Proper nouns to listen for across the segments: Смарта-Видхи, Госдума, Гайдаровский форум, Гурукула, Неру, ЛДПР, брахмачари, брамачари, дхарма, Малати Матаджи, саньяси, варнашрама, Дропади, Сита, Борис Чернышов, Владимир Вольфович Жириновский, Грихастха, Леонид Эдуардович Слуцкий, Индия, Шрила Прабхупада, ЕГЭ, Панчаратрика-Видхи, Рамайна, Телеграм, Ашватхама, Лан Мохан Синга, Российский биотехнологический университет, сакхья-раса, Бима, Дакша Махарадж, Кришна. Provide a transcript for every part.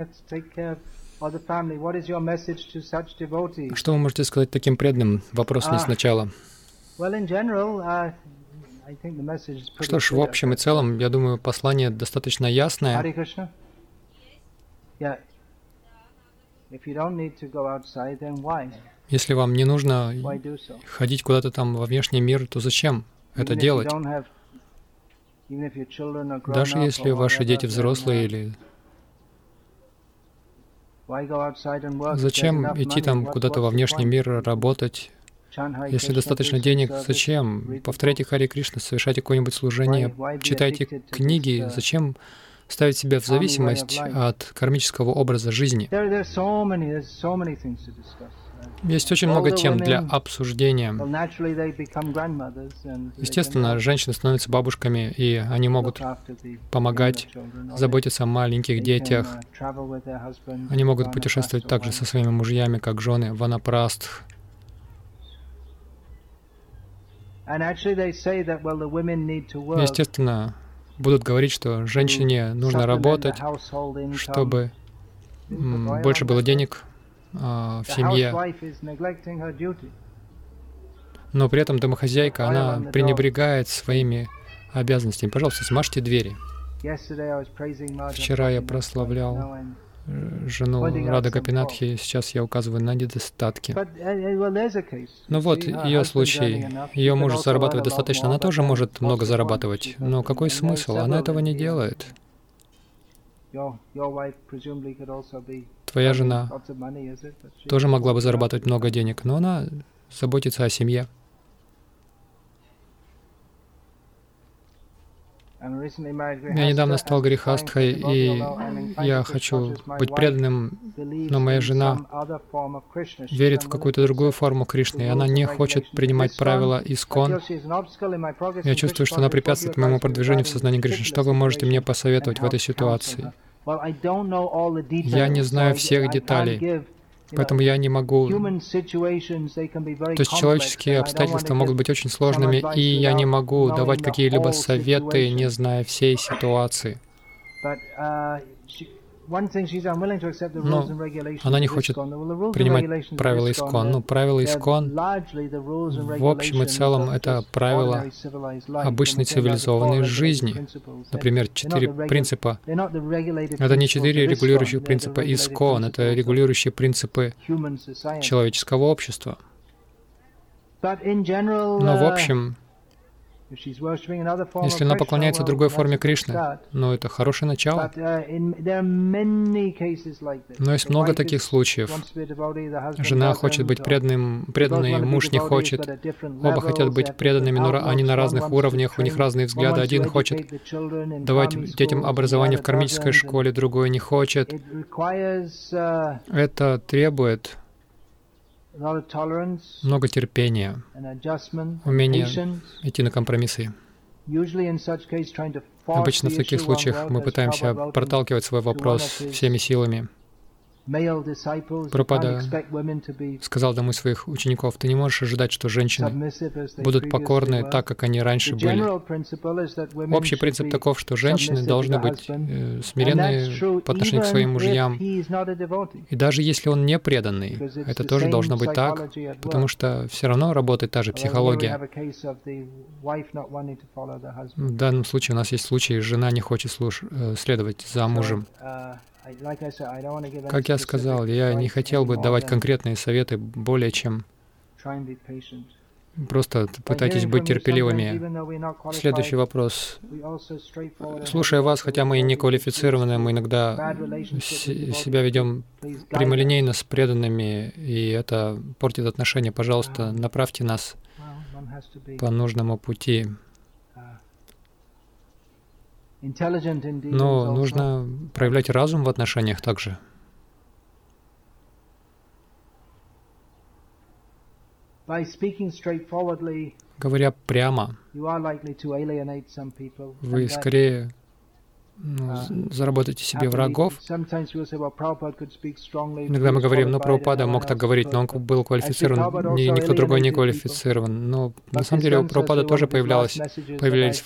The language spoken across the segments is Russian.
Что вы можете сказать таким преданным? Вопрос не сначала. Что ж, в общем и целом, я думаю, послание достаточно ясное. Если вам не нужно ходить куда-то там во внешний мир, то зачем это делать? Даже если ваши дети взрослые или... Зачем идти там куда-то во внешний мир, работать? Если достаточно денег, зачем? Повторяйте Хари Кришна, совершайте какое-нибудь служение, читайте книги. Зачем ставить себя в зависимость от кармического образа жизни? Есть очень много тем для обсуждения. Естественно, женщины становятся бабушками, и они могут помогать, заботиться о маленьких детях. Они могут путешествовать также со своими мужьями, как жены, ванапрастх. Естественно, будут говорить, что женщине нужно работать, чтобы больше было денег в семье. Но при этом домохозяйка, она пренебрегает своими обязанностями. Пожалуйста, смажьте двери. Вчера я прославлял жену Рада Капинатхи, сейчас я указываю на недостатки. Ну вот ее случай. Ее муж зарабатывает достаточно, она тоже может много зарабатывать. Но какой смысл? Она этого не делает. Твоя жена тоже могла бы зарабатывать много денег, но она заботится о семье. Я недавно стал грихастхой, и я хочу быть преданным, но моя жена верит в какую-то другую форму Кришны, и она не хочет принимать правила ИСККОН. Я чувствую, что она препятствует моему продвижению в сознании Кришны. Что вы можете мне посоветовать в этой ситуации? Я не знаю всех деталей. Поэтому я не могу... То есть человеческие обстоятельства могут быть очень сложными, и я не могу давать какие-либо советы, не зная всей ситуации. Но она не хочет принимать правила ИСККОН. Но правила ИСККОН, в общем и целом, это правила обычной цивилизованной жизни. Например, 4 принципа. Это не 4 регулирующих принципа ИСККОН, это регулирующие принципы человеческого общества. Но в общем, если она поклоняется другой форме Кришны, ну, это хорошее начало. Но есть много таких случаев. Жена хочет быть преданной, муж не хочет. Оба хотят быть преданными, но они на разных уровнях, у них разные взгляды. Один хочет давать детям образование в кармической школе, другой не хочет. Это требует много терпения, умение идти на компромиссы. Обычно в таких случаях мы пытаемся проталкивать свой вопрос всеми силами. Прабхупада сказал домой своих учеников: «Ты не можешь ожидать, что женщины будут покорны так, как они раньше были». Общий принцип таков, что женщины должны быть смиренны по отношению к своим мужьям. И даже если он не преданный, это тоже должно быть так, потому что все равно работает та же психология. В данном случае у нас есть случай, жена не хочет следовать за мужем. Как я сказал, я не хотел бы давать конкретные советы более чем. Просто пытайтесь быть терпеливыми. Следующий вопрос. Слушая вас, хотя мы и не квалифицированы, мы иногда себя ведем прямолинейно с преданными, и это портит отношения. Пожалуйста, направьте нас по нужному пути. Но нужно проявлять разум в отношениях также. Говоря прямо, вы скорее заработаете себе врагов. Иногда мы говорим: «Ну, Прабхупада мог так говорить, но он был квалифицирован, никто другой не квалифицирован». Но на самом деле у Прабхупады тоже появлялись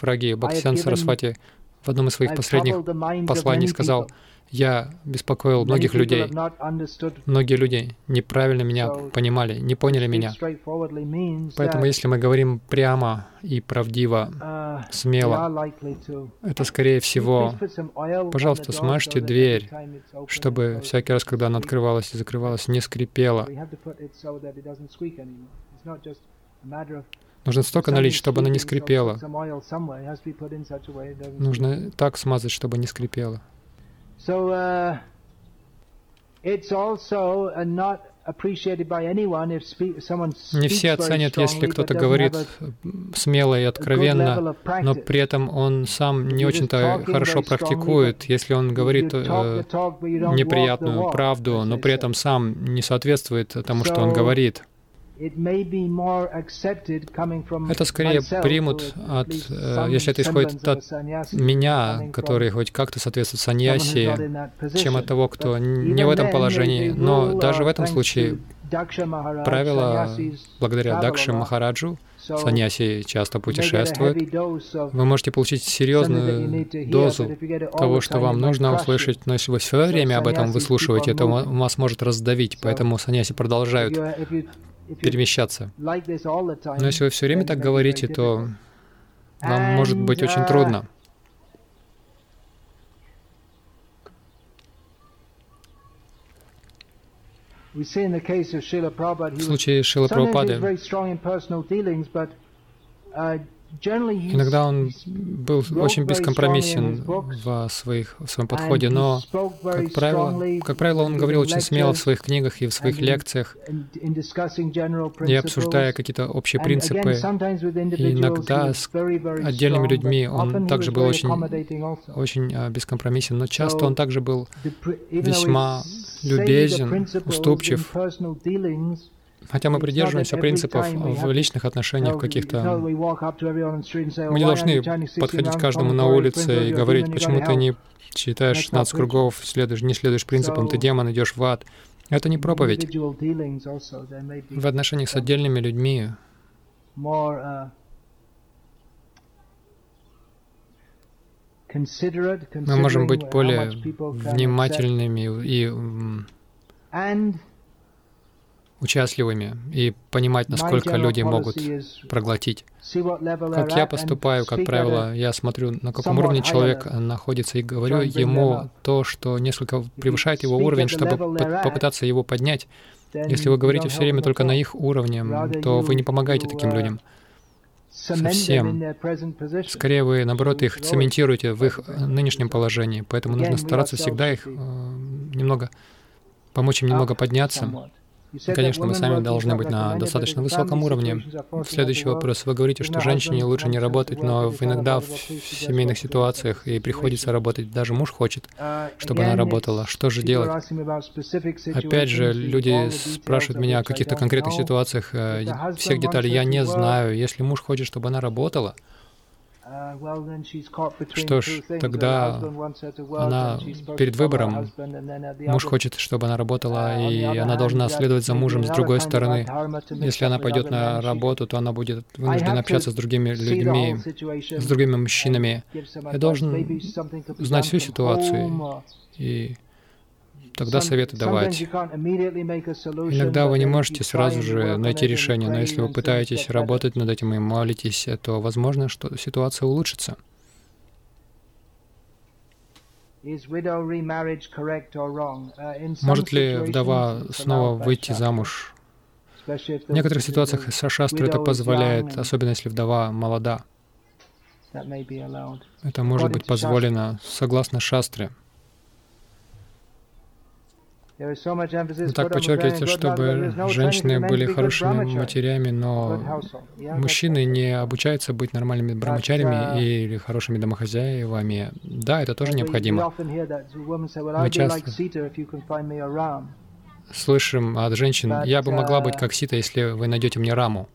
враги. Бхактисиddханта Сарасвати в одном из своих последних посланий сказал: я беспокоил многих людей. Многие люди неправильно меня понимали, не поняли меня. Поэтому если мы говорим прямо и правдиво, смело, это, скорее всего, пожалуйста, смажьте дверь, чтобы всякий раз, когда она открывалась и закрывалась, не скрипела. Нужно столько налить, чтобы она не скрипела. Нужно так смазать, чтобы не скрипела. Не все оценят, если кто-то говорит смело и откровенно, но при этом он сам не очень-то хорошо практикует. Если он говорит неприятную правду, но при этом сам не соответствует тому, что он говорит. Это скорее примут, если это исходит от меня, который хоть как-то соответствует саньяси, чем от того, кто не в этом положении. Но даже в этом случае правило, благодаря Дакше Махараджу, саньяси часто путешествуют, вы можете получить серьезную дозу того, что вам нужно услышать, но если вы все время об этом выслушиваете, то вас может раздавить, поэтому саньяси продолжают перемещаться. Но если вы все время так говорите, то вам может быть очень трудно. В случае Шрилы Прабхупады, иногда он был очень бескомпромиссен в своем подходе, но, как правило, он говорил очень смело в своих книгах и в своих лекциях, и обсуждая какие-то общие принципы. И иногда с отдельными людьми он также был очень бескомпромиссен, но часто он также был весьма любезен, уступчив. Хотя мы придерживаемся принципов в личных отношениях каких-то. Мы не должны подходить к каждому на улице и говорить, почему ты не читаешь 16 кругов, не следуешь принципам, ты демон, идешь в ад. Это не проповедь. В отношениях с отдельными людьми мы можем быть более внимательными и участливыми и понимать, насколько люди могут проглотить. Как я поступаю, как правило, я смотрю, на каком уровне человек находится, и говорю ему то, что несколько превышает его уровень, чтобы попытаться его поднять. Если вы говорите все время только на их уровне, то вы не помогаете таким людям совсем. Скорее, вы, наоборот, их цементируете в их нынешнем положении, поэтому нужно стараться всегда их помочь им немного подняться. Конечно, мы сами должны быть на достаточно высоком уровне. Следующий вопрос. Вы говорите, что женщине лучше не работать, но иногда в семейных ситуациях ей приходится работать. Даже муж хочет, чтобы она работала. Что же делать? Опять же, люди спрашивают меня о каких-то конкретных ситуациях. Всех деталей я не знаю. Если муж хочет, чтобы она работала, что ж, тогда она перед выбором. Муж хочет, чтобы она работала, и она должна следовать за мужем с другой стороны. Если она пойдет на работу, то она будет вынуждена общаться с другими людьми, с другими мужчинами. Я должен знать всю ситуацию и тогда советы давать. Иногда вы не можете сразу же найти решение, но если вы пытаетесь работать над этим и молитесь, то возможно, что ситуация улучшится. Может ли вдова снова выйти замуж? В некоторых ситуациях шастра это позволяет, особенно если вдова молода. Это может быть позволено согласно шастре. Так подчеркивается, чтобы женщины были хорошими матерями, но мужчины не обучаются быть нормальными брамачарями или хорошими домохозяевами. Да, это тоже необходимо. Мы часто слышим от женщин: «Я бы могла быть как Сита, если вы найдете мне Раму».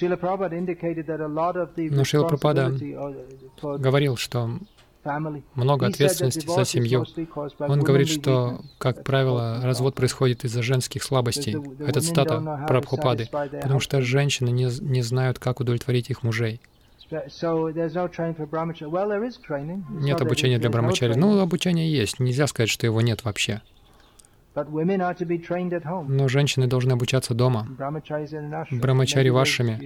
Но Шрила Прабхупада говорил, что много ответственности за семью. Он говорит, что, как правило, развод происходит из-за женских слабостей. Это цитата Прабхупады, потому что женщины не знают, как удовлетворить их мужей. Нет обучения для брамачари. Ну, обучение есть. Нельзя сказать, что его нет вообще. Но женщины должны обучаться дома. Брамачари вашими.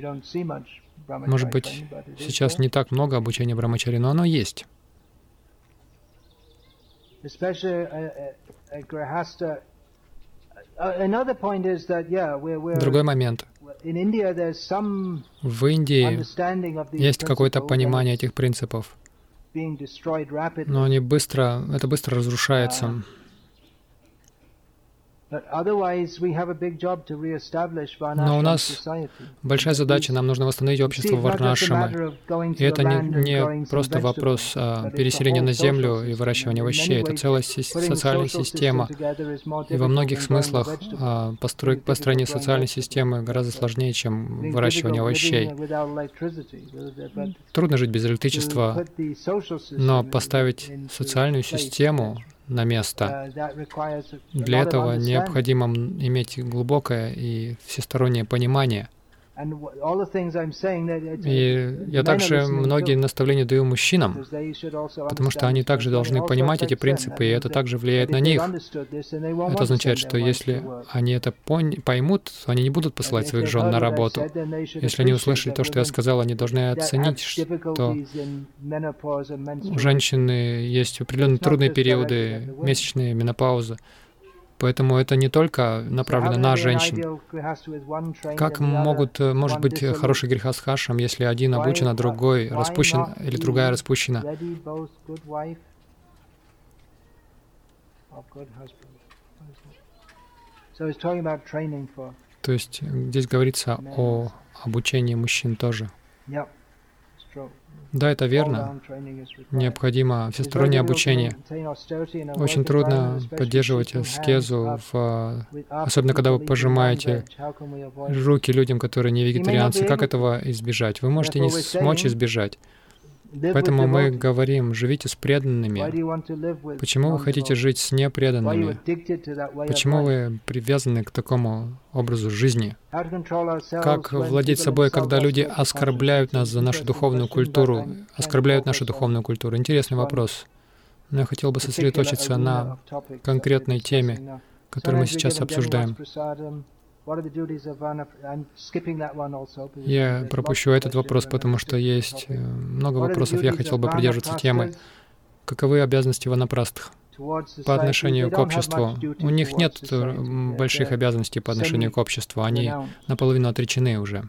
Может быть, сейчас не так много обучения брамачари, но оно есть. Другой момент. В Индии есть какое-то понимание этих принципов, но они быстро разрушается. Но у нас большая задача, нам нужно восстановить общество варнашрамы. И это не просто вопрос переселения на землю и выращивания овощей, это целая социальная система. И во многих смыслах построение социальной системы гораздо сложнее, чем выращивание овощей. Трудно жить без электричества, но поставить социальную систему на место. Для этого необходимо иметь глубокое и всестороннее понимание. И я также многие наставления даю мужчинам, потому что они также должны понимать эти принципы, и это также влияет на них. Это означает, что если они это поймут, они не будут посылать своих жен на работу. Если они услышали то, что я сказал, они должны оценить, что у женщины есть определенные трудные периоды, месячные, менопаузы. Поэтому это не только направлено на женщин. Как может быть хороший грихастхашем, если один обучен, а другой распущен или другая распущена? То есть здесь говорится о обучении мужчин тоже. Да, это верно. Необходимо всестороннее обучение. Очень трудно поддерживать аскезу, особенно когда вы пожимаете руки людям, которые не вегетарианцы. Как этого избежать? Вы можете не смочь избежать. Поэтому мы говорим, живите с преданными. Почему вы хотите жить с непреданными? Почему вы привязаны к такому образу жизни? Как владеть собой, когда люди оскорбляют нас за нашу духовную культуру? Оскорбляют нашу духовную культуру. Интересный вопрос. Но я хотел бы сосредоточиться на конкретной теме, которую мы сейчас обсуждаем. Я пропущу этот вопрос, потому что есть много вопросов. Я хотел бы придерживаться темы. Каковы обязанности ванапрастх по отношению к обществу? У них нет больших обязанностей по отношению к обществу. Они наполовину отречены уже.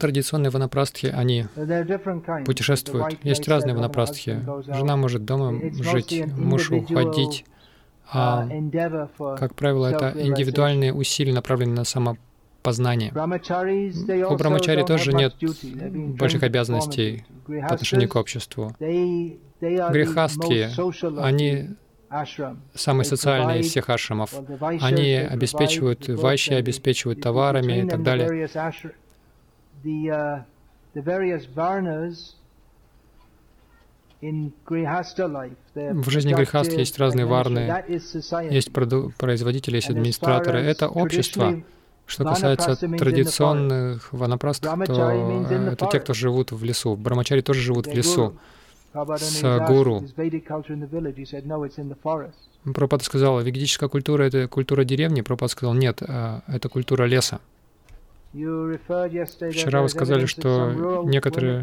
Традиционные ванапрастхи, они путешествуют. Есть разные ванапрастхи. Жена может дома жить, муж уходить. А, как правило, это индивидуальные усилия, направленные на самопознание. У брамачари тоже нет больших обязанностей по отношению к обществу. Грихастхи, они самые социальные из всех ашрамов. Они обеспечивают вайши, обеспечивают товарами и так далее. В жизни грихаст есть разные варны, есть производители, есть администраторы. Это общество. Что касается традиционных ванапраст, то это те, кто живут в лесу. Брамачари тоже живут в лесу. С гуру. Прабхупада сказал, ведическая культура — это культура деревни. Прабхупада сказал, нет, это культура леса. Вчера вы сказали, что некоторые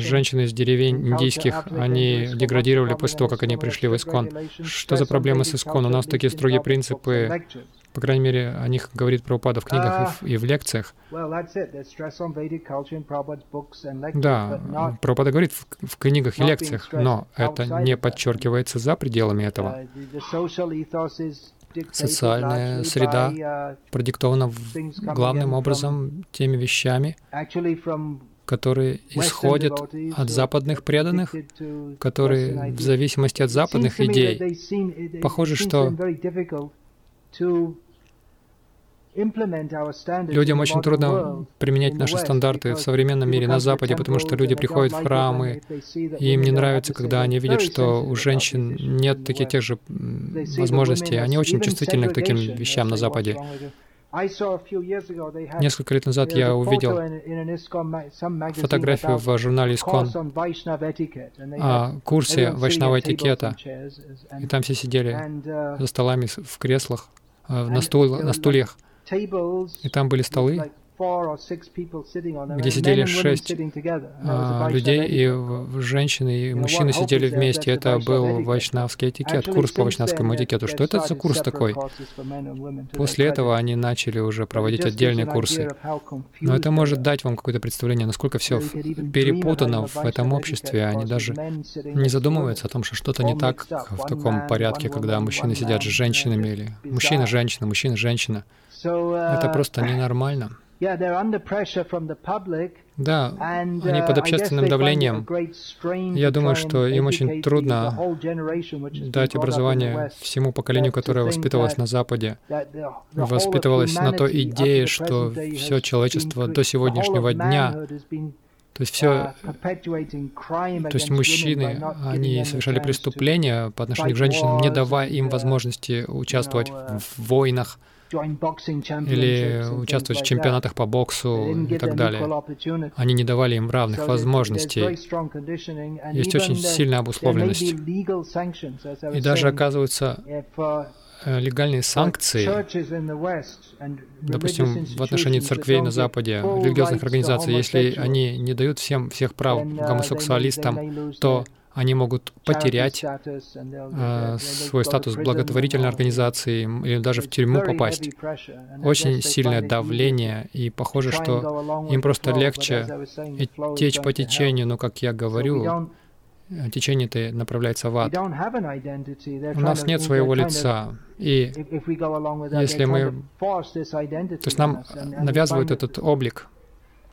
женщины из деревень индийских, они деградировали после того, как они пришли в ИСККОН. Что за проблемы с ИСККОН? У нас такие строгие принципы, по крайней мере, о них говорит Прабхупада в книгах и в лекциях. Да, Прабхупада говорит в книгах и лекциях, но это не подчеркивается за пределами этого. Социальная среда продиктована главным образом теми вещами, которые исходят от западных преданных, которые в зависимости от западных идей. Похоже, что Людям очень трудно применять наши стандарты в современном мире на Западе, потому что люди приходят в храмы, и им не нравится, когда они видят, что у женщин нет таких тех же возможностей. Они очень чувствительны к таким вещам на Западе. Несколько лет назад я увидел фотографию в журнале ИСККОН о курсе вайшнава этикета, и там все сидели за столами в креслах, на стульях. И там были столы, где сидели 6 людей, и женщины, и мужчины сидели вместе. Это был вайшнавский этикет, курс по вайшнавскому этикету. Что это за курс такой? После этого они начали уже проводить отдельные курсы. Но это может дать вам какое-то представление, насколько все перепутано в этом обществе. Они даже не задумываются о том, что что-то не так в таком порядке, когда мужчины сидят с женщинами, или мужчина-женщина, мужчина-женщина. Это просто ненормально. Да, они под общественным давлением. Я думаю, что им очень трудно дать образование всему поколению, которое воспитывалось на Западе, воспитывалось на той идее, что все человечество до сегодняшнего дня, то есть мужчины, они совершали преступления по отношению к женщинам, не давая им возможности участвовать в войнах, или участвовать в чемпионатах по боксу и так далее. Они не давали им равных возможностей. Есть очень сильная обусловленность. И даже, оказываются, легальные санкции, допустим, в отношении церквей на Западе, религиозных организаций, если они не дают всем всех прав гомосексуалистам, то они могут потерять свой статус благотворительной организации или даже в тюрьму попасть. Очень сильное давление, и похоже, что им просто легче течь по течению, но, как я говорю, течение-то направляется в ад. У нас нет своего лица, и если мы... То есть нам навязывают этот облик.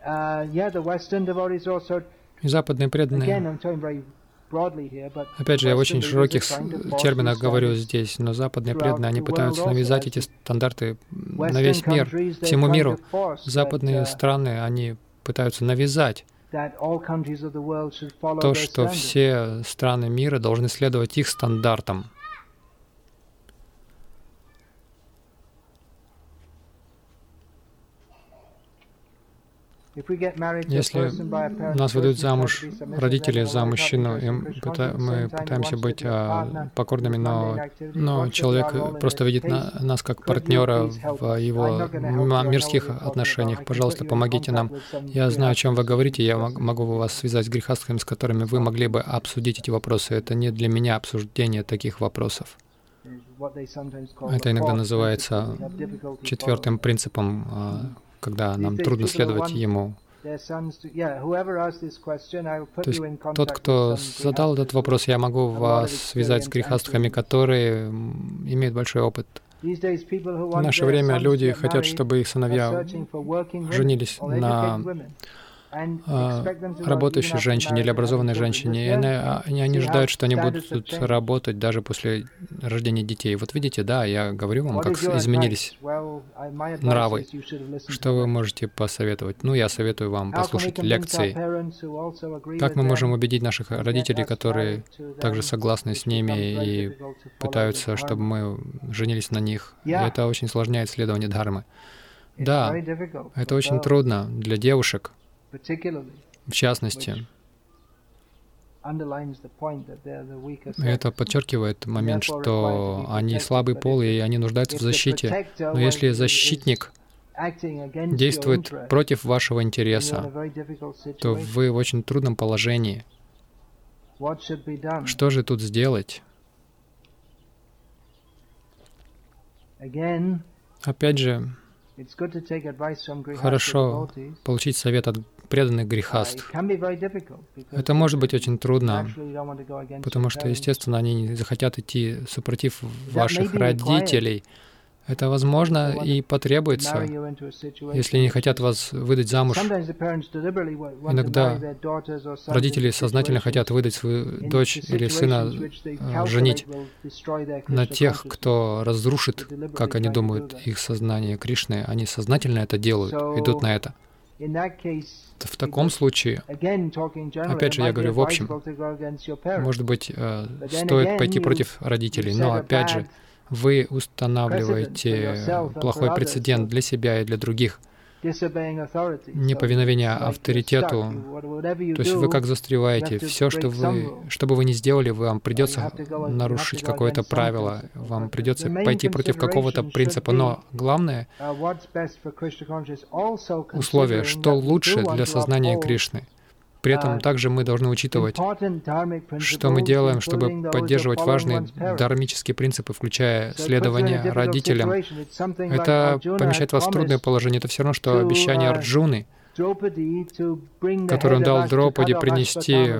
И западные преданные... Опять же, я в очень широких терминах говорю здесь, но западные преданные, они пытаются навязать эти стандарты на весь мир, всему миру. Западные страны, они пытаются навязать то, что все страны мира должны следовать их стандартам. Если нас выдают замуж родители за мужчину, и мы пытаемся быть покорными, но человек просто видит нас как партнера в его мирских отношениях. Пожалуйста, помогите нам. Я знаю, о чем вы говорите, я могу вас связать с грихастхами, с которыми вы могли бы обсудить эти вопросы. Это не для меня обсуждение таких вопросов. Это иногда называется 4-м принципом, когда нам трудно следовать ему. То есть тот, кто задал этот вопрос, я могу вас связать с грихастхами, которые имеют большой опыт. В наше время люди хотят, чтобы их сыновья женились на работающей женщине или образованной женщине, и они ожидают, что они будут работать даже после рождения детей. Вот видите, да, я говорю вам, как изменились нравы. Что вы можете посоветовать? Ну, я советую вам послушать лекции. Как мы можем убедить наших родителей, которые также согласны с ними и пытаются, чтобы мы женились на них? И это очень усложняет следование дхармы. Да, это очень трудно для девушек, в частности. Это подчеркивает момент, что они слабый пол, и они нуждаются в защите. Но если защитник действует против вашего интереса, то вы в очень трудном положении. Что же тут сделать? Опять же, хорошо получить совет от преданных грихастх. Это может быть очень трудно, потому что, естественно, они не захотят идти супротив ваших родителей. Это возможно и потребуется, если не хотят вас выдать замуж. Иногда родители сознательно хотят выдать свою дочь или сына, женить на тех, кто разрушит, как они думают, их сознание Кришны. Они сознательно это делают, идут на это. В таком случае, опять же, я говорю в общем, может быть, стоит пойти против родителей, но опять же, вы устанавливаете плохой прецедент для себя и для других. Неповиновение авторитету. То есть вы как застреваете. Все, что бы вы ни сделали, вам придется нарушить какое-то правило, вам придется пойти против какого-то принципа. Но главное условие, что лучше для сознания Кришны. При этом также мы должны учитывать, что мы делаем, чтобы поддерживать важные дхармические принципы, включая следование родителям. Это помещает вас в трудное положение. Это все равно, что обещание Арджуны, который он дал Дропади принести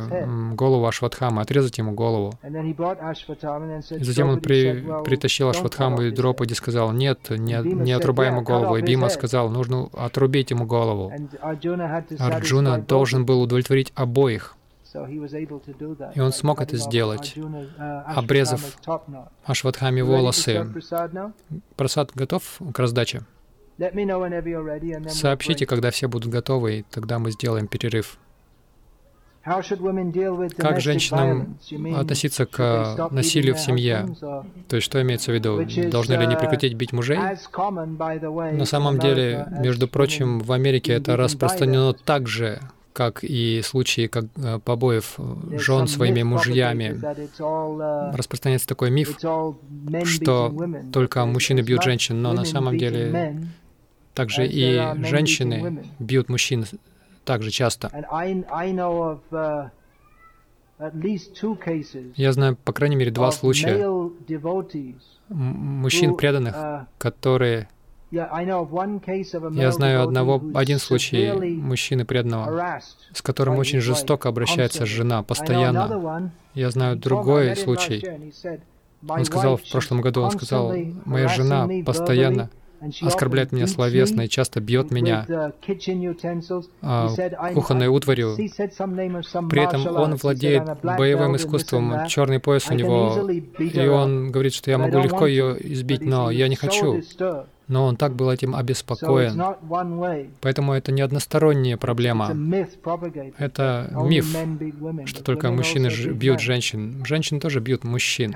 голову Ашватхамы, отрезать ему голову. И затем он притащил Ашватхаму, и Дропади сказал: «Нет, не отрубай ему голову». И Бима сказал: «Нужно отрубить ему голову». Арджуна должен был удовлетворить обоих. И он смог это сделать, обрезав Ашватхаме волосы. Прасад готов к раздаче? Сообщите, когда все будут готовы, и тогда мы сделаем перерыв. Как женщинам относиться к насилию в семье? То есть, что имеется в виду? Должны ли они прекратить бить мужей? На самом деле, между прочим, в Америке это распространено так же, как и случаи побоев жен своими мужьями. Распространяется такой миф, что только мужчины бьют женщин, но на самом деле... Также и женщины бьют мужчин также часто. Я знаю, по крайней мере, два случая мужчин преданных, которые... Я знаю один случай мужчины преданного, с которым очень жестоко обращается жена, постоянно. Я знаю другой случай. Он сказал в прошлом году, «Моя жена постоянно оскорбляет меня словесно и часто бьет меня кухонной утварью». При этом он владеет боевым искусством, черный пояс у него, и он говорит, что я могу легко ее избить, но я не хочу. Но он так был этим обеспокоен. Поэтому это не односторонняя проблема. Это миф, что только мужчины бьют женщин. Женщины тоже бьют мужчин.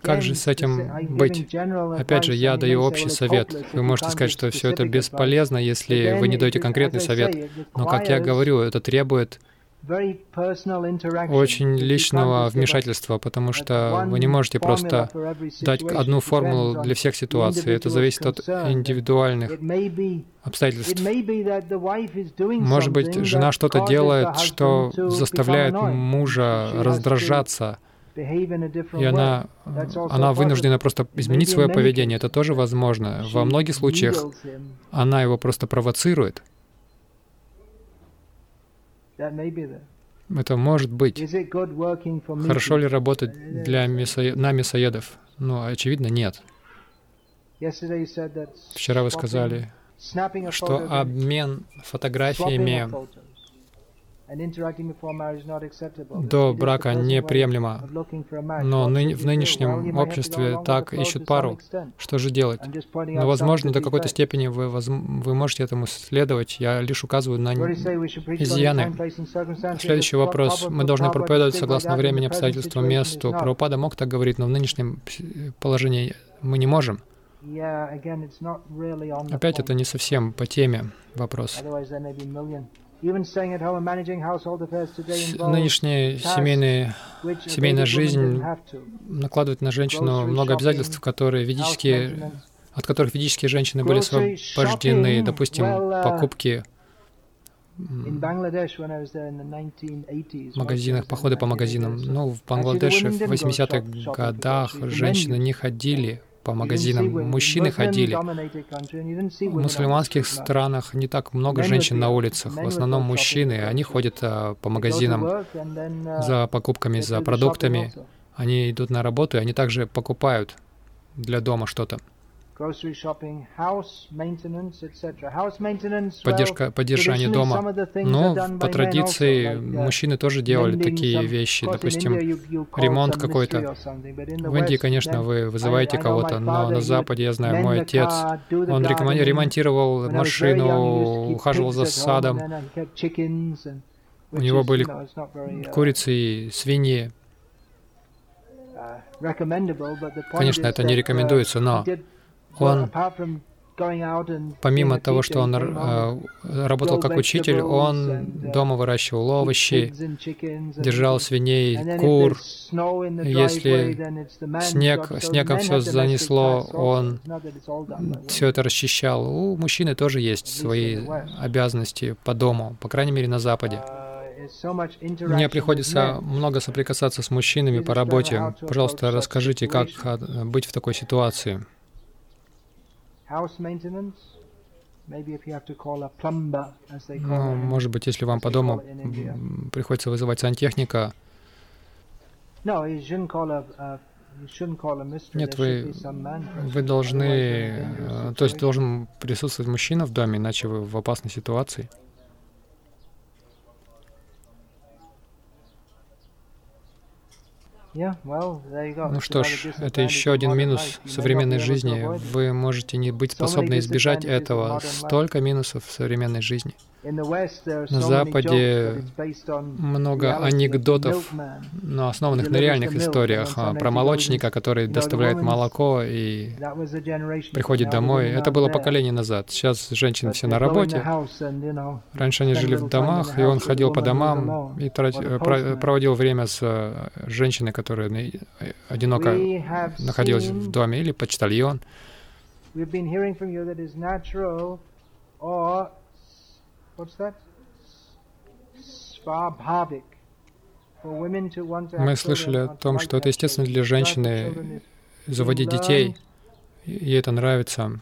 Как же с этим быть? Опять же, я даю общий совет. Вы можете сказать, что все это бесполезно, если вы не даете конкретный совет. Но, как я говорю, это требует очень личного вмешательства, потому что вы не можете просто дать одну формулу для всех ситуаций. Это зависит от индивидуальных обстоятельств. Может быть, жена что-то делает, что заставляет мужа раздражаться, и она вынуждена просто изменить свое поведение. Это тоже возможно. Во многих случаях она его просто провоцирует. Это может быть. Хорошо ли работать на мясоедов? Ну, очевидно, нет. Вчера вы сказали, что обмен фотографиями до брака неприемлемо, но в нынешнем обществе так ищут пару. Что же делать? Но, возможно, до какой-то степени вы можете этому следовать. Я лишь указываю на изъяны. Следующий вопрос. Мы должны проповедовать согласно времени, обстоятельствам, месту. Прабхупада мог так говорить, но в нынешнем положении мы не можем. Опять это не совсем по теме вопрос. Нынешняя семейная жизнь накладывает на женщину много обязательств, от которых ведические женщины были освобождены. Допустим, покупки в магазинах, походы по магазинам. Ну, в Бангладеше в 80-х годах женщины не ходили по магазинам. Мужчины ходили. В мусульманских странах не так много женщин на улицах. В основном мужчины. Они ходят по магазинам за покупками, за продуктами. Они идут на работу, и они также покупают для дома что-то. поддержка, поддержание дома. Но по традиции мужчины тоже делали такие вещи. Допустим, ремонт какой-то. В Индии, конечно, вы вызываете кого-то, но на Западе, я знаю, мой отец, он ремонтировал машину, ухаживал за садом. У него были курицы и свиньи. Конечно, это не рекомендуется, но он, помимо того, что он работал как учитель, он дома выращивал овощи, держал свиней, кур. Если снегом все занесло, он все это расчищал. У мужчины тоже есть свои обязанности по дому, по крайней мере, на Западе. Мне приходится много соприкасаться с мужчинами по работе. Пожалуйста, расскажите, как быть в такой ситуации. Ну, может быть, если вам по дому приходится вызывать сантехника. Нет, вы должны... То есть должен присутствовать мужчина в доме, иначе вы в опасной ситуации. Ну что ж, это еще один минус современной жизни. Вы можете не быть способны избежать этого. Столько минусов в современной жизни. На Западе много анекдотов, но основанных на реальных историях, про молочника, который доставляет молоко и приходит домой. Это было поколение назад. Сейчас женщины все на работе. Раньше они жили в домах, и он ходил по домам и проводил время с женщиной, которая одиноко находилась в доме, или почтальон. Мы слышали о том, что это естественно для женщины заводить детей, ей это нравится.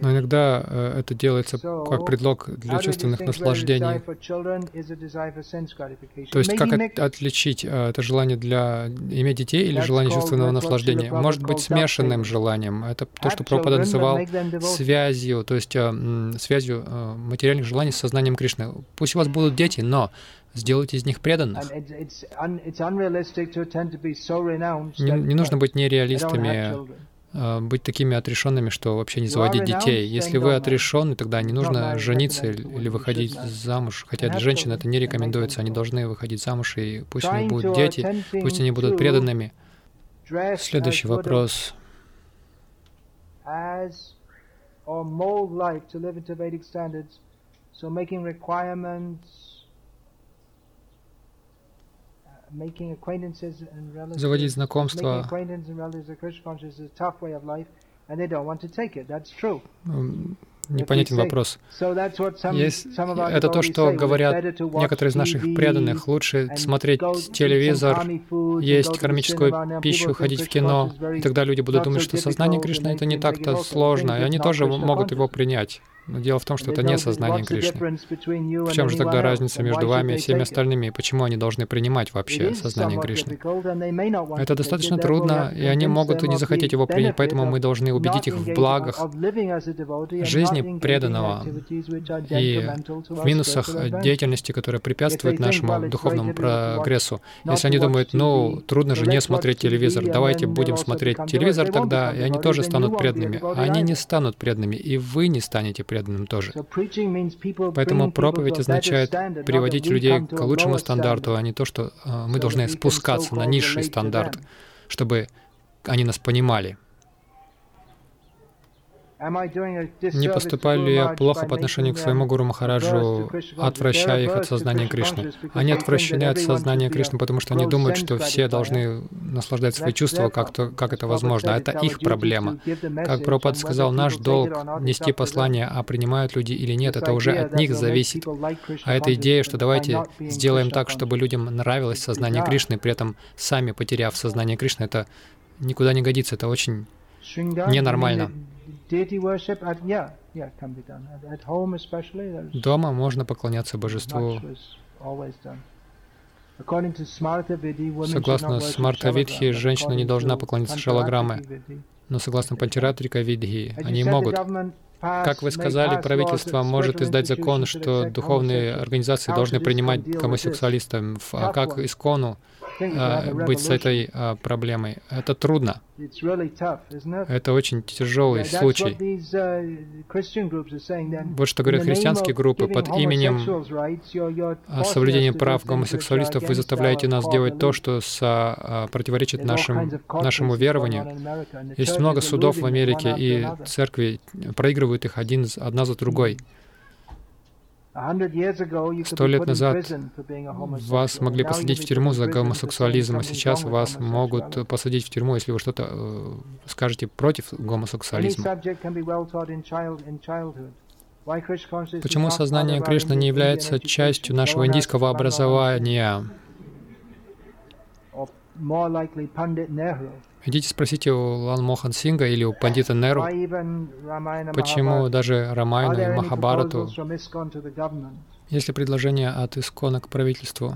Но иногда это делается как предлог для чувственных наслаждений. То есть как отличить это желание для иметь детей или желание чувственного наслаждения? Может быть, смешанным желанием. Это то, что Прабхупада называл связью, то есть связью материальных желаний с сознанием Кришны. Пусть у вас будут дети, но сделайте из них преданных. Не нужно быть нереалистами, быть такими отрешенными, что вообще не заводить детей. Если вы отрешены, тогда не нужно жениться или выходить замуж. Хотя для женщин это не рекомендуется. Они должны выходить замуж, и пусть у них будут дети, пусть они будут преданными. Следующий вопрос. Заводить знакомства. Непонятен вопрос. Это то, что говорят некоторые из наших преданных. Лучше смотреть телевизор, есть кармическую пищу, ходить в кино. И тогда люди будут думать, что сознание Кришны — это не так-то сложно. И они тоже могут его принять. Но дело в том, что это не сознание Кришны. В чем же тогда разница между вами и всеми остальными? И почему они должны принимать вообще сознание Кришны? Это достаточно трудно, и они могут не захотеть его принять, поэтому мы должны убедить их в благах жизни преданного и в минусах деятельности, которая препятствует нашему духовному прогрессу. Если они думают, ну, трудно же не смотреть телевизор, давайте будем смотреть телевизор тогда, и они тоже станут преданными. Они не станут преданными, и вы не станете преданными. Тоже. Поэтому проповедь означает приводить людей к лучшему стандарту, а не то, что мы должны спускаться на низший стандарт, чтобы они нас понимали. Не поступаю ли я плохо по отношению к своему Гуру Махараджу, отвращая их от сознания Кришны? Они отвращены от сознания Кришны, потому что они думают, что все должны наслаждать свои чувства, как это возможно. Это их проблема. Как Прабхупада сказал, наш долг — нести послание, а принимают люди или нет, это уже от них зависит. А эта идея, что давайте сделаем так, чтобы людям нравилось сознание Кришны, при этом сами потеряв сознание Кришны, это никуда не годится, это очень ненормально. Дома можно поклоняться божеству. Согласно Смарта-Видхи, женщина не должна поклоняться шалограмме, но согласно Панчаратрика-Видхи, они могут. Как вы сказали, правительство может издать закон, что духовные организации должны принимать гомосексуалистов. А как ИСККОНу быть с этой проблемой? Это трудно. Это очень тяжелый случай. Вот что говорят христианские группы. Под именем соблюдения прав гомосексуалистов вы заставляете нас делать то, что противоречит нашему верованию. Есть много судов в Америке, и церкви проигрывают их одна за другой. 100 лет назад вас могли посадить в тюрьму за гомосексуализм, а сейчас вас могут посадить в тюрьму, если вы что-то скажете против гомосексуализма. Почему сознание Кришны не является частью нашего индийского образования? Идите спросите у Лан Мохан Синга или у пандита Неру, почему даже Рамайну и Махабарату, если предложение от ИСККОНа к правительству.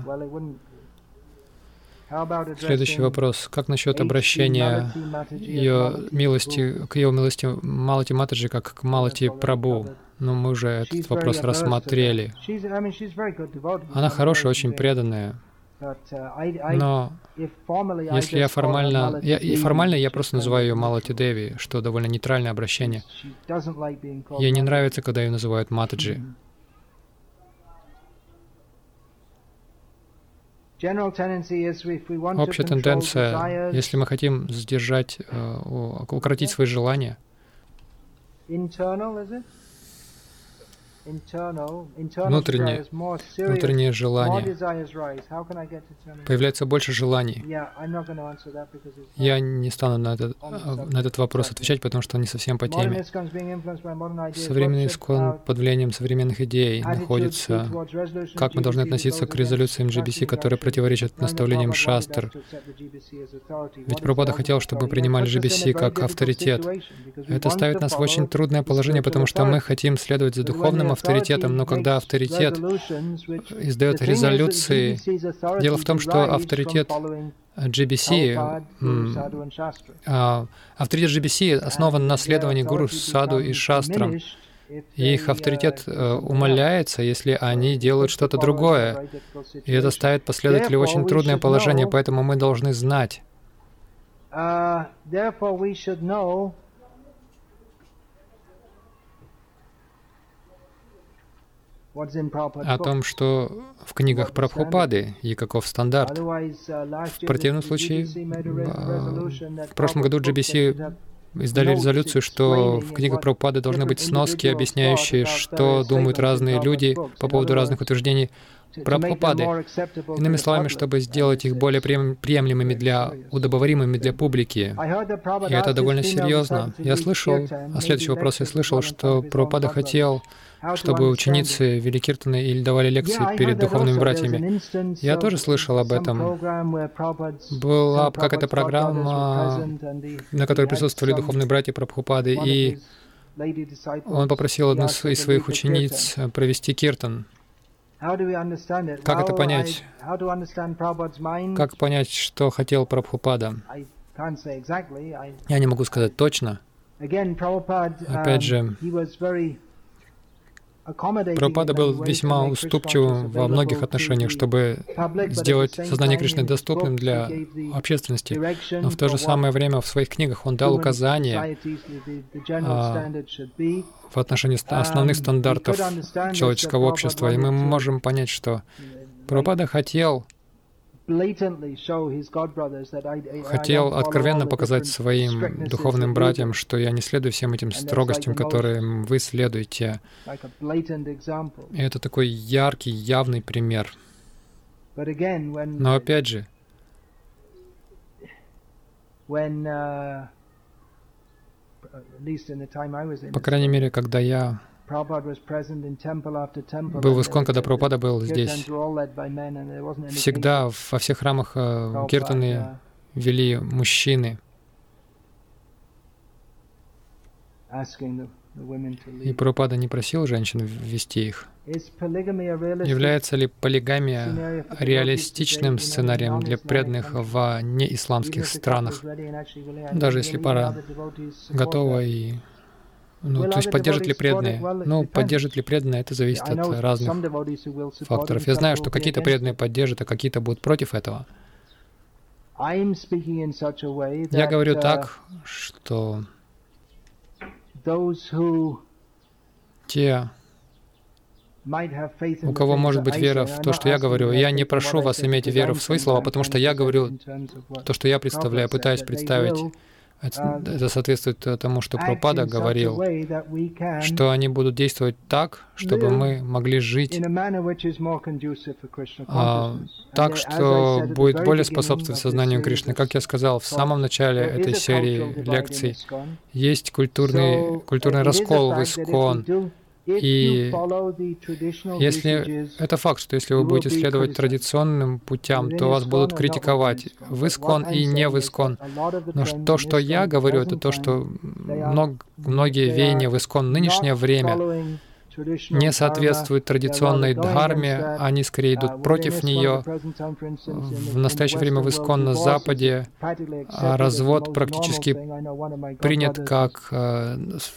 Следующий вопрос. Как насчет обращения к Ее милости Малати Матаджи как к Малати Прабху? Но мы уже этот вопрос рассмотрели. Она хорошая, очень преданная. Но если я формально... Я просто называю ее Малати Деви, что довольно нейтральное обращение. Ей не нравится, когда ее называют Матаджи. Общая тенденция, если мы хотим сдержать, укротить свои желания, внутреннее желание. Появляется больше желаний. Я не стану на этот вопрос отвечать, потому что он не совсем по теме. Современный ИСККОН под влиянием современных идей находится. Как мы должны относиться к резолюциям GBC, которые противоречат наставлениям шастр? Ведь Прабхупада хотел, чтобы мы принимали GBC как авторитет. Это ставит нас в очень трудное положение, потому что мы хотим следовать за духовным авторитетом, но когда авторитет издает резолюции, дело в том, что авторитет GBC основан на следовании гуру, саду и шастрам. Их авторитет умаляется, если они делают что-то другое. И это ставит последователей в очень трудное положение, поэтому мы должны знать. О том, что в книгах Прабхупады и каков стандарт. В противном случае, в прошлом году GBC издали резолюцию, что в книгах Прабхупады должны быть сноски, объясняющие, что думают разные люди по поводу разных утверждений Прабхупады. Иными словами, чтобы сделать их более приемлемыми удобоваримыми для публики. И это довольно серьезно. Я слышал, что Прабхупада хотел, чтобы ученицы вели киртаны или давали лекции перед духовными братьями. Я тоже слышал об этом. Была какая-то программа, на которой присутствовали духовные братья Прабхупады, и он попросил одну из своих учениц провести киртан. Как это понять? Как понять, что хотел Прабхупада? Я не могу сказать точно. Опять же, Прабхупада был весьма уступчивым во многих отношениях, чтобы сделать сознание Кришны доступным для общественности. Но в то же самое время в своих книгах он дал указания в отношении основных стандартов человеческого общества. И мы можем понять, что Прабхупада хотел откровенно показать своим духовным братьям, что я не следую всем этим строгостям, которым вы следуете. И это такой яркий, явный пример. Но опять же, по крайней мере, когда я был в ИСККОН, когда Прабхупада был здесь. Всегда во всех храмах киртаны вели мужчины. И Прабхупада не просил женщин вести их. Является ли полигамия реалистичным сценарием для преданных в неисламских странах, даже если пара готова и... то есть поддержат ли преданные? Поддержат ли преданные, это зависит от разных факторов. Я знаю, что какие-то преданные поддержат, а какие-то будут против этого. Я говорю так, что те, у кого может быть вера в то, что я говорю, я не прошу вас иметь веру в свои слова, потому что я говорю то, что я представляю, пытаюсь представить. Это соответствует тому, что Прабхупада говорил, что они будут действовать так, чтобы мы могли жить так, что будет более способствовать сознанию Кришны. Как я сказал в самом начале этой серии лекций, есть культурный раскол в ИСККОН. И если это факт, что если вы будете следовать традиционным путям, то вас будут критиковать в ИСККОН и не в ИСККОН. Но то, что я говорю, это то, что многие веяния в ИСККОН в нынешнее время не соответствуют традиционной дхарме, они скорее идут против нее. В настоящее время в ИСККОН на Западе развод практически принят как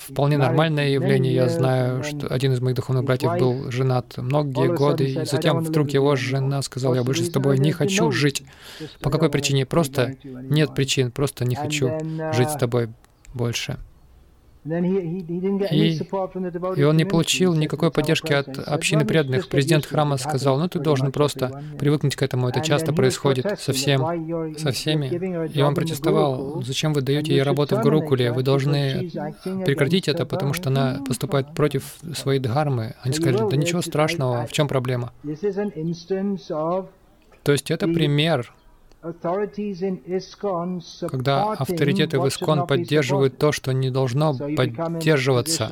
вполне нормальное явление. Я знаю, что один из моих духовных братьев был женат многие годы, и затем вдруг его жена сказала: «Я больше с тобой не хочу жить». По какой причине? Просто нет причин, просто не хочу жить с тобой больше. И он не получил никакой поддержки от общины преданных. Президент храма сказал: ты должен просто привыкнуть к этому, это часто происходит со всеми. И он протестовал: зачем вы даете ей работу в Гурукуле, вы должны прекратить это, потому что она поступает против своей дхармы. Они сказали: да ничего страшного, в чем проблема? То есть это пример, когда авторитеты в ИСККОН поддерживают то, что не должно поддерживаться,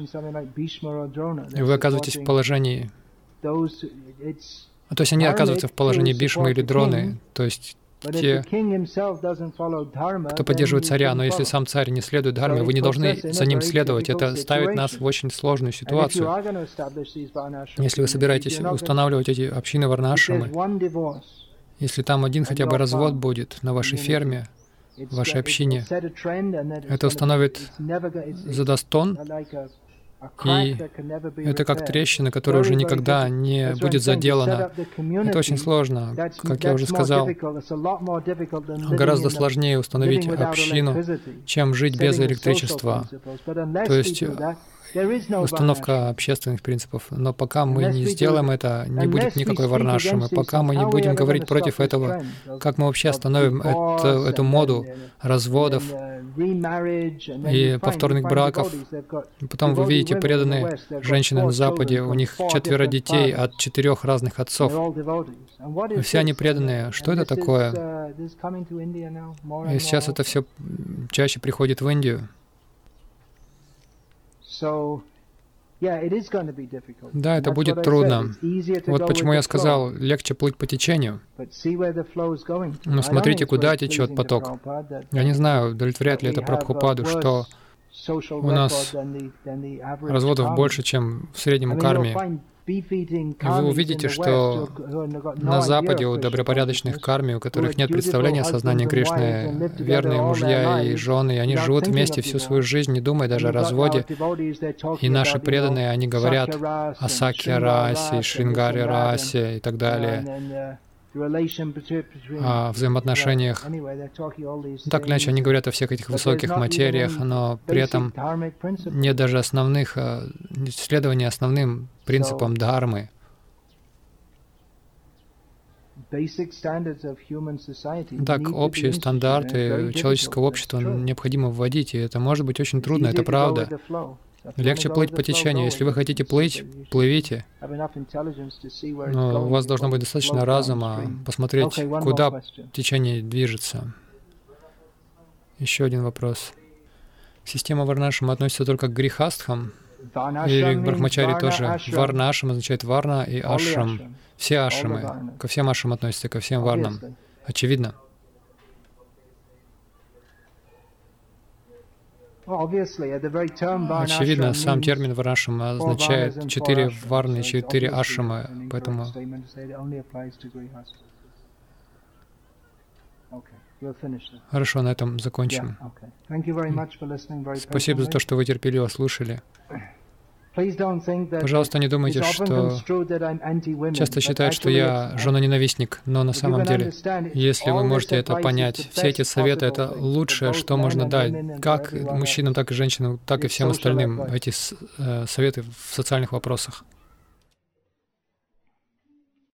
и вы оказываетесь в положении... То есть они оказываются в положении Бишмы или Дроны, то есть те, кто поддерживает царя, но если сам царь не следует дхарме, вы не должны за ним следовать. Это ставит нас в очень сложную ситуацию. Если вы собираетесь устанавливать эти общины варнашрамы, если там один хотя бы развод будет на вашей ферме, в вашей общине, это установит задостон, и это как трещина, которая уже никогда не будет заделана. Это очень сложно, как я уже сказал. Гораздо сложнее установить общину, чем жить без электричества. То есть установка общественных принципов. Но пока мы не сделаем это, не будет никакой варнашрамы. Пока мы не будем говорить против этого, как мы вообще остановим эту моду разводов и повторных браков. Потом вы видите, преданные женщины на Западе, у них 4 детей от 4 разных отцов. И все они преданные. Что это такое? И сейчас это все чаще приходит в Индию. Да, это будет трудно. Вот почему я сказал, легче плыть по течению. Но смотрите, куда течет поток. Я не знаю, удовлетворяет ли это Прабхупаду, что у нас разводов больше, чем в среднем у карми. Вы увидите, что на Западе у добропорядочных карми, у которых нет представления о сознании Кришны, верные мужья и жены, они живут вместе всю свою жизнь, не думая даже о разводе. И наши преданные, они говорят о сакхья-расе, шрингара-расе и так далее, о взаимоотношениях. Так или иначе, они говорят о всех этих высоких материях, но при этом нет даже основных исследований основным принципам дхармы. Так, общие стандарты человеческого общества необходимо вводить, и это может быть очень трудно, это правда. Легче плыть по течению. Если вы хотите плыть, плывите. Но у вас должно быть достаточно разума посмотреть, куда течение движется. Еще один вопрос. Система варнашрама относится только к грихастхам или к брахмачари тоже? Варнашрам означает варна и ашрам. Все ашрамы. Ко всем ашрамам относятся, ко всем варнам. Очевидно. Очевидно, сам термин варнашрама означает 4 варны, 4 ашрама, поэтому... Хорошо, на этом закончим. Спасибо за то, что вы терпеливо слушали. Пожалуйста, не думайте, что... Часто считают, что я жена-ненавистник, но на самом деле, если вы можете это понять, все эти советы — это лучшее, что можно дать как мужчинам, так и женщинам, так и всем остальным, эти советы в социальных вопросах.